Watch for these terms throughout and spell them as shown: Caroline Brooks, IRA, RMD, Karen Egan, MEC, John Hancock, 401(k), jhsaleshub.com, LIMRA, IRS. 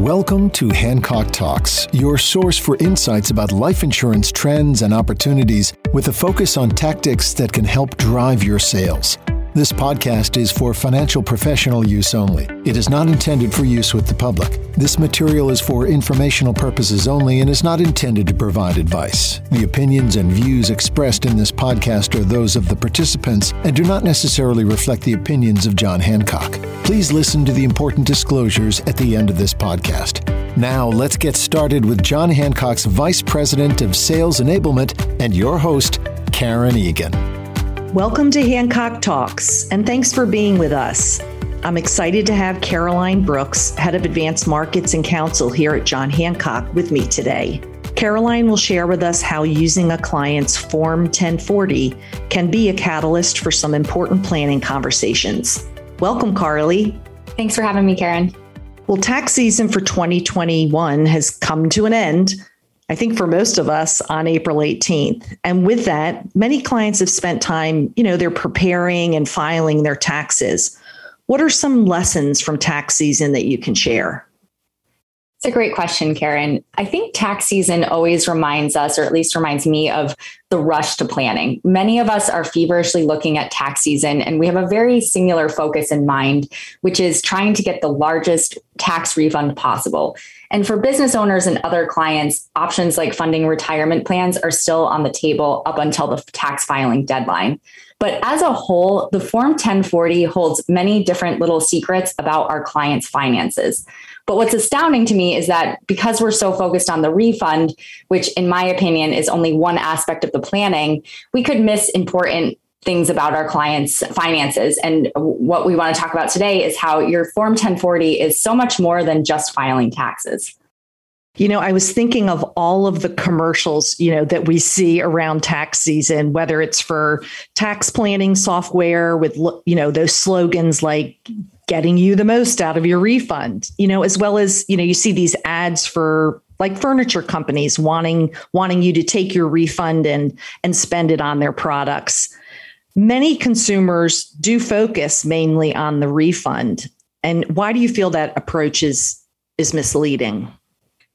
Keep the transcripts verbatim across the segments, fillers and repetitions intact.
Welcome to Hancock Talks, your source for insights about life insurance trends and opportunities with a focus on tactics that can help drive your sales. This podcast is for financial professional use only. It is not intended for use with the public. This material is for informational purposes only and is not intended to provide advice. The opinions and views expressed in this podcast are those of the participants and do not necessarily reflect the opinions of John Hancock. Please listen to the important disclosures at the end of this podcast. Now, let's get started with John Hancock's Vice President of Sales Enablement and your host, Karen Egan. Welcome to Hancock Talks, and thanks for being with us. I'm excited to have Caroline Brooks, Head of Advanced Markets and Counsel here at John Hancock, with me today. Caroline will share with us how using a client's Form ten forty can be a catalyst for some important planning conversations. Welcome, Carly. Thanks for having me, Karen. Well, tax season for twenty twenty-one has come to an end, I think for most of us, on April eighteenth. And with that, many clients have spent time, you know, they're preparing and filing their taxes. What are some lessons from tax season that you can share? It's a great question, Karen. I think tax season always reminds us, or at least reminds me, of the rush to planning. Many of us are feverishly looking at tax season, and we have a very singular focus in mind, which is trying to get the largest tax refund possible. And for business owners and other clients, options like funding retirement plans are still on the table up until the tax filing deadline. But as a whole, the Form ten forty holds many different little secrets about our clients' finances. But what's astounding to me is that because we're so focused on the refund, which in my opinion is only one aspect of the planning, we could miss important things about our clients' finances. And what we want to talk about today is how your Form ten forty is so much more than just filing taxes. You know, I was thinking of all of the commercials, you know, that we see around tax season, whether it's for tax planning software with, you know, those slogans like getting you the most out of your refund, you know, as well as, you know, you see these ads for like furniture companies wanting wanting you to take your refund and and spend it on their products. Many consumers do focus mainly on the refund. And why do you feel that approach is is misleading?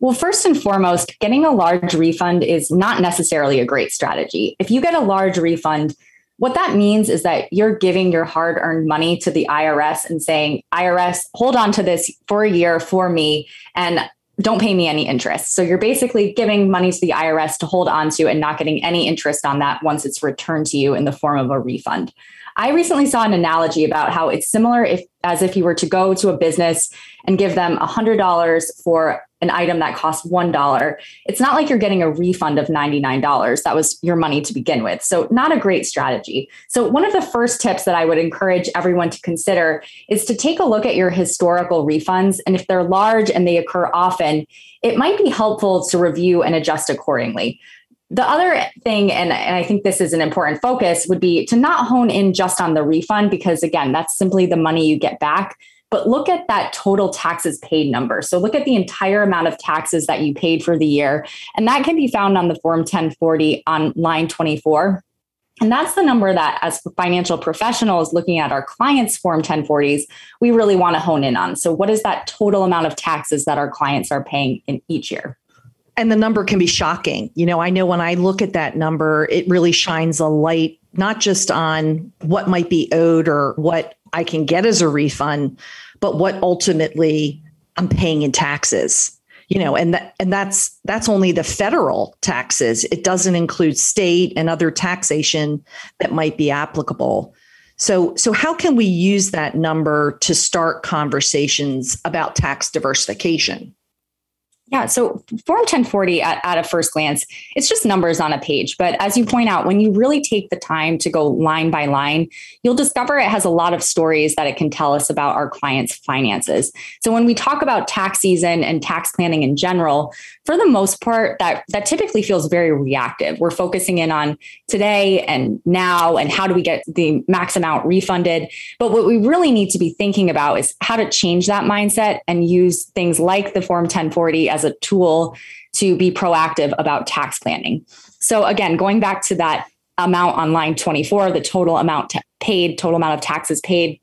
Well, first and foremost, getting a large refund is not necessarily a great strategy. If you get a large refund, what that means is that you're giving your hard-earned money to the I R S and saying, I R S, hold on to this for a year for me and don't pay me any interest. So you're basically giving money to the I R S to hold on to and not getting any interest on that once it's returned to you in the form of a refund. I recently saw an analogy about how it's similar if, as if you were to go to a business and give them one hundred dollars for an item that costs one dollar. It's not like you're getting a refund of ninety-nine dollars. That was your money to begin with. So not a great strategy. So one of the first tips that I would encourage everyone to consider is to take a look at your historical refunds. And if they're large and they occur often, it might be helpful to review and adjust accordingly. The other thing, and, and I think this is an important focus, would be to not hone in just on the refund, because again, that's simply the money you get back. But look at that total taxes paid number. So look at the entire amount of taxes that you paid for the year. And that can be found on the Form ten forty on line twenty-four. And that's the number that as financial professionals looking at our clients' Form ten forties, we really want to hone in on. So what is that total amount of taxes that our clients are paying in each year? And the number can be shocking. You know, I know when I look at that number, it really shines a light, not just on what might be owed or what I can get as a refund, but what ultimately I'm paying in taxes, you know, and that, and that's, that's only the federal taxes. It doesn't include state and other taxation that might be applicable. So, so how can we use that number to start conversations about tax diversification? Yeah, so Form ten forty at, at a first glance, it's just numbers on a page. But as you point out, when you really take the time to go line by line, you'll discover it has a lot of stories that it can tell us about our clients' finances. So when we talk about tax season and tax planning in general, for the most part, that, that typically feels very reactive. We're focusing in on today and now and how do we get the max amount refunded. But what we really need to be thinking about is how to change that mindset and use things like the Form ten forty as as a tool to be proactive about tax planning. So again, going back to that amount on line twenty-four, the total amount paid, total amount of taxes paid,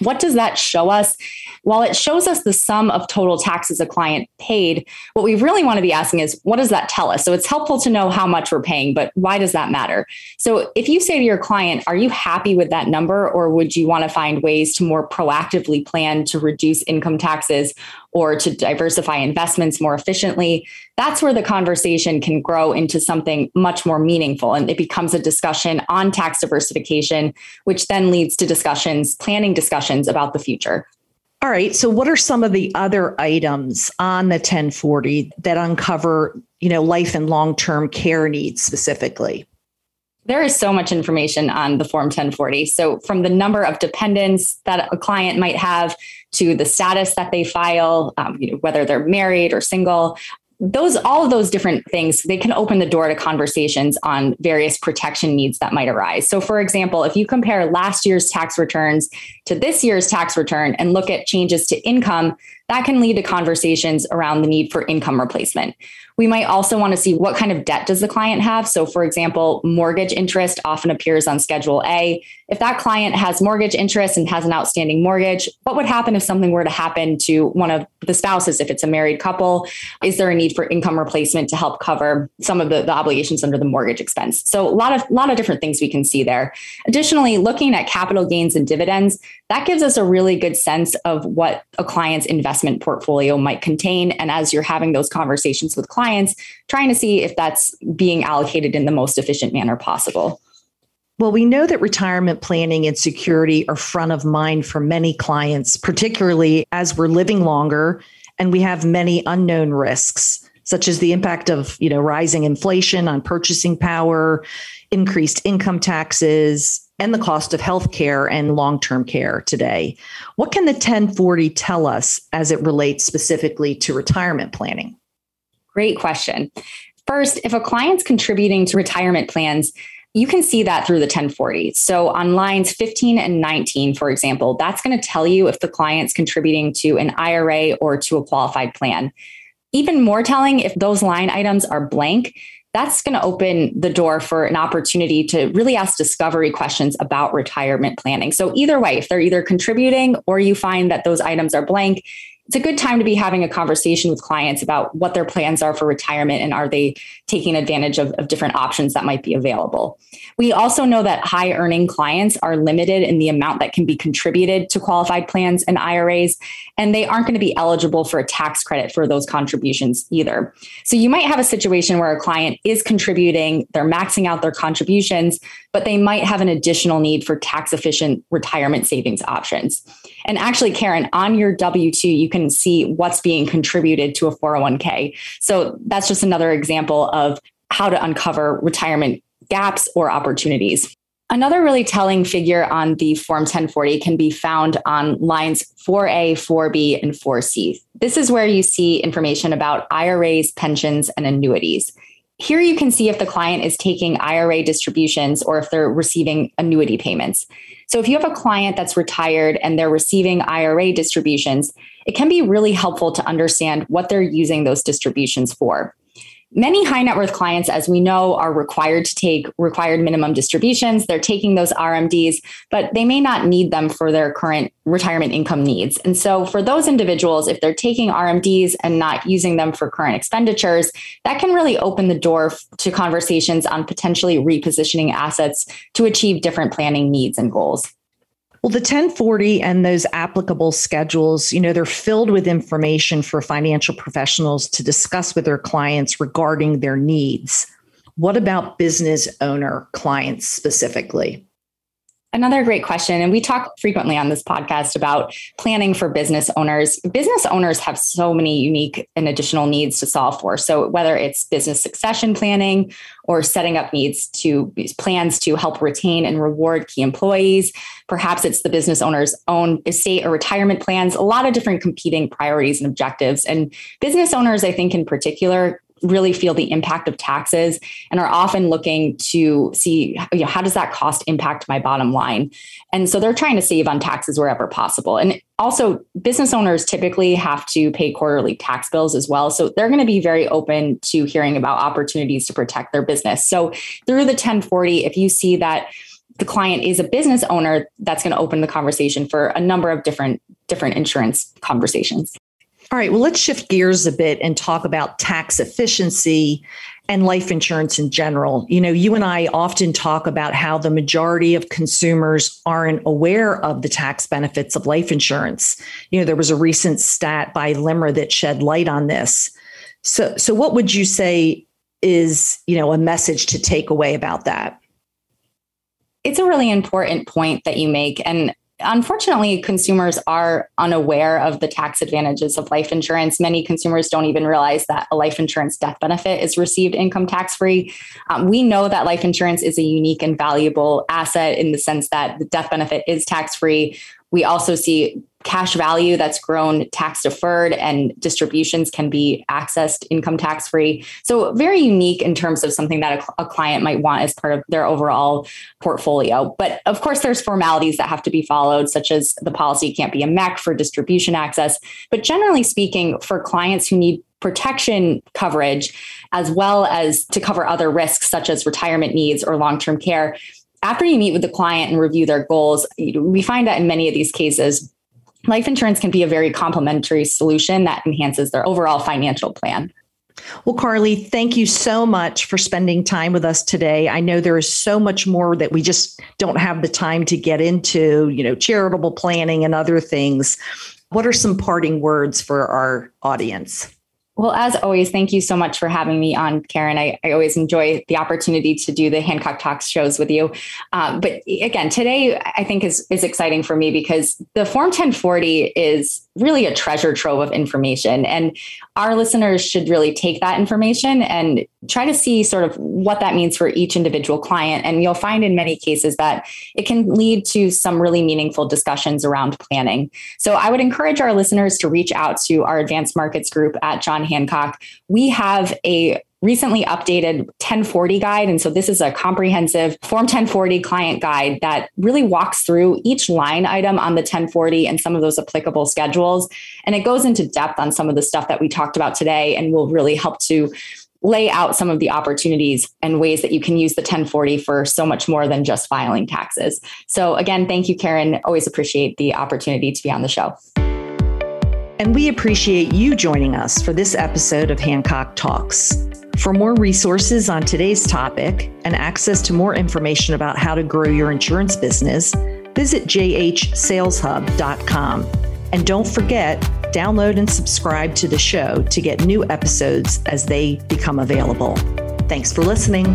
What does that show us? While it shows us the sum of total taxes a client paid, what we really want to be asking is, what does that tell us? So it's helpful to know how much we're paying, but why does that matter? So if you say to your client, are you happy with that number, or would you want to find ways to more proactively plan to reduce income taxes or to diversify investments more efficiently? That's where the conversation can grow into something much more meaningful. And it becomes a discussion on tax diversification, which then leads to discussions, planning discussions about the future. All right. So what are some of the other items on the ten forty that uncover, you know, life and long-term care needs specifically? There is so much information on the Form ten forty. So from the number of dependents that a client might have to the status that they file, um, you know, whether they're married or single, those, all of those different things, they can open the door to conversations on various protection needs that might arise. So for example, if you compare last year's tax returns to this year's tax return and look at changes to income, that can lead to conversations around the need for income replacement. We might also want to see what kind of debt does the client have. So for example, mortgage interest often appears on Schedule A. If that client has mortgage interest and has an outstanding mortgage, what would happen if something were to happen to one of the spouses, if it's a married couple? Is there a need for income replacement to help cover some of the, the obligations under the mortgage expense? So a lot of, lot of different things we can see there. Additionally, looking at capital gains and dividends, that gives us a really good sense of what a client's investment portfolio might contain. And as you're having those conversations with clients, Clients, trying to see if that's being allocated in the most efficient manner possible. Well, we know that retirement planning and security are front of mind for many clients, particularly as we're living longer and we have many unknown risks, such as the impact of, you know, rising inflation on purchasing power, increased income taxes, and the cost of healthcare and long-term care today. What can the ten forty tell us as it relates specifically to retirement planning? Great question. First, if a client's contributing to retirement plans, you can see that through the ten forty. So on lines fifteen and nineteen, for example, that's going to tell you if the client's contributing to an I R A or to a qualified plan. Even more telling, if those line items are blank, that's going to open the door for an opportunity to really ask discovery questions about retirement planning. So either way, if they're either contributing or you find that those items are blank, it's a good time to be having a conversation with clients about what their plans are for retirement and are they taking advantage of, of different options that might be available. We also know that high earning clients are limited in the amount that can be contributed to qualified plans and I R As, and they aren't going to be eligible for a tax credit for those contributions either. So you might have a situation where a client is contributing, they're maxing out their contributions, but they might have an additional need for tax efficient retirement savings options. And actually, Karen, on your W two, you can see what's being contributed to a four oh one k. So that's just another example of how to uncover retirement gaps or opportunities. Another really telling figure on the Form ten forty can be found on lines four A, four B, and four C. This is where you see information about I R As, pensions, and annuities. Here you can see if the client is taking I R A distributions or if they're receiving annuity payments. So if you have a client that's retired and they're receiving I R A distributions, it can be really helpful to understand what they're using those distributions for. Many high net worth clients, as we know, are required to take required minimum distributions. They're taking those R M Ds, but they may not need them for their current retirement income needs. And so for those individuals, if they're taking R M Ds and not using them for current expenditures, that can really open the door to conversations on potentially repositioning assets to achieve different planning needs and goals. Well, the ten forty and those applicable schedules, you know, they're filled with information for financial professionals to discuss with their clients regarding their needs. What about business owner clients specifically? Another great question. And we talk frequently on this podcast about planning for business owners. Business owners have so many unique and additional needs to solve for. So whether it's business succession planning or setting up needs to plans to help retain and reward key employees, perhaps it's the business owner's own estate or retirement plans, a lot of different competing priorities and objectives. And business owners, I think in particular, really feel the impact of taxes and are often looking to see, you know, how does that cost impact my bottom line? And so they're trying to save on taxes wherever possible. And also, business owners typically have to pay quarterly tax bills as well. So they're going to be very open to hearing about opportunities to protect their business. So through the ten forty, if you see that the client is a business owner, that's going to open the conversation for a number of different, different insurance conversations. All right, well, let's shift gears a bit and talk about tax efficiency and life insurance in general. You know, you and I often talk about how the majority of consumers aren't aware of the tax benefits of life insurance. You know, there was a recent stat by LIMRA that shed light on this. So, so what would you say is, you know, a message to take away about that? It's a really important point that you make. And unfortunately, consumers are unaware of the tax advantages of life insurance. Many consumers don't even realize that a life insurance death benefit is received income tax-free. Um, we know that life insurance is a unique and valuable asset in the sense that the death benefit is tax-free. We also see cash value that's grown tax deferred, and distributions can be accessed income tax free. So very unique in terms of something that a, a client might want as part of their overall portfolio. But of course, there's formalities that have to be followed, such as the policy can't be a M E C for distribution access. But generally speaking, for clients who need protection coverage, as well as to cover other risks, such as retirement needs or long-term care, after you meet with the client and review their goals, we find that in many of these cases, life insurance can be a very complementary solution that enhances their overall financial plan. Well, Carly, thank you so much for spending time with us today. I know there is so much more that we just don't have the time to get into, you know, charitable planning and other things. What are some parting words for our audience? Well, as always, thank you so much for having me on, Karen. I, I always enjoy the opportunity to do the Hancock Talks shows with you. Uh, but again, today, I think is, is exciting for me because the Form ten forty is really a treasure trove of information. And our listeners should really take that information and try to see sort of what that means for each individual client. And you'll find in many cases that it can lead to some really meaningful discussions around planning. So I would encourage our listeners to reach out to our Advanced Markets group at John Hancock. We have a recently updated ten forty guide. And so this is a comprehensive Form ten forty client guide that really walks through each line item on the ten forty and some of those applicable schedules. And it goes into depth on some of the stuff that we talked about today and will really help to lay out some of the opportunities and ways that you can use the ten forty for so much more than just filing taxes. So again, thank you, Karen. Always appreciate the opportunity to be on the show. And we appreciate you joining us for this episode of Hancock Talks. For more resources on today's topic and access to more information about how to grow your insurance business, visit j h sales hub dot com. And don't forget, download and subscribe to the show to get new episodes as they become available. Thanks for listening.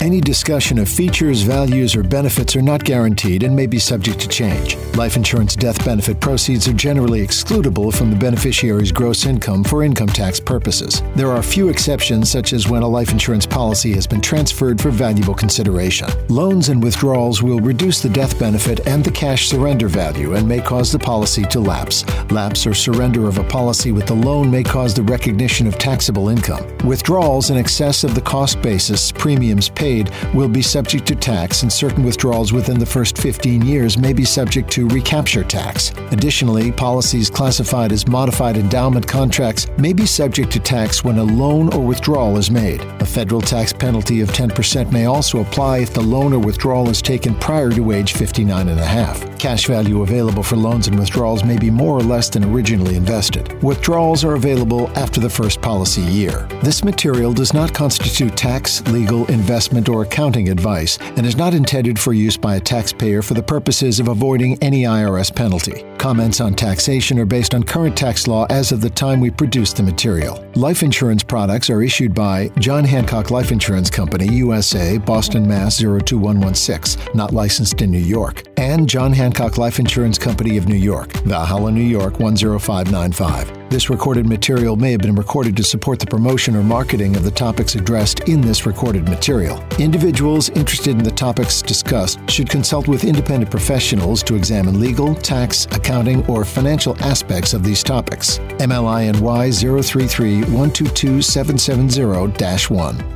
Any discussion of features, values, or benefits are not guaranteed and may be subject to change. Life insurance death benefit proceeds are generally excludable from the beneficiary's gross income for income tax purposes. There are few exceptions, such as when a life insurance policy has been transferred for valuable consideration. Loans and withdrawals will reduce the death benefit and the cash surrender value and may cause the policy to lapse. Lapse or surrender of a policy with the loan may cause the recognition of taxable income. Withdrawals in excess of the cost basis premiums paid will be subject to tax, and certain withdrawals within the first fifteen years may be subject to recapture tax. Additionally, policies classified as modified endowment contracts may be subject to tax when a loan or withdrawal is made. A federal tax penalty of ten percent may also apply if the loan or withdrawal is taken prior to age fifty-nine and a half. Cash value available for loans and withdrawals may be more or less than originally invested. Withdrawals are available after the first policy year. This material does not constitute tax, legal, investment, or accounting advice and is not intended for use by a taxpayer for the purposes of avoiding any I R S penalty. Comments on taxation are based on current tax law as of the time we produced the material. Life insurance products are issued by John Hancock Life Insurance Company, U S A, Boston, Mass. zero two one one six, not licensed in New York, and John Hancock Life Insurance Company of New York, Valhalla, New York, one zero five nine five. This recorded material may have been recorded to support the promotion or marketing of the topics addressed in this recorded material. Individuals interested in the topics discussed should consult with independent professionals to examine legal, tax, accounting, or financial aspects of these topics. M L I N Y zero three three one two two seven seven zero dash one.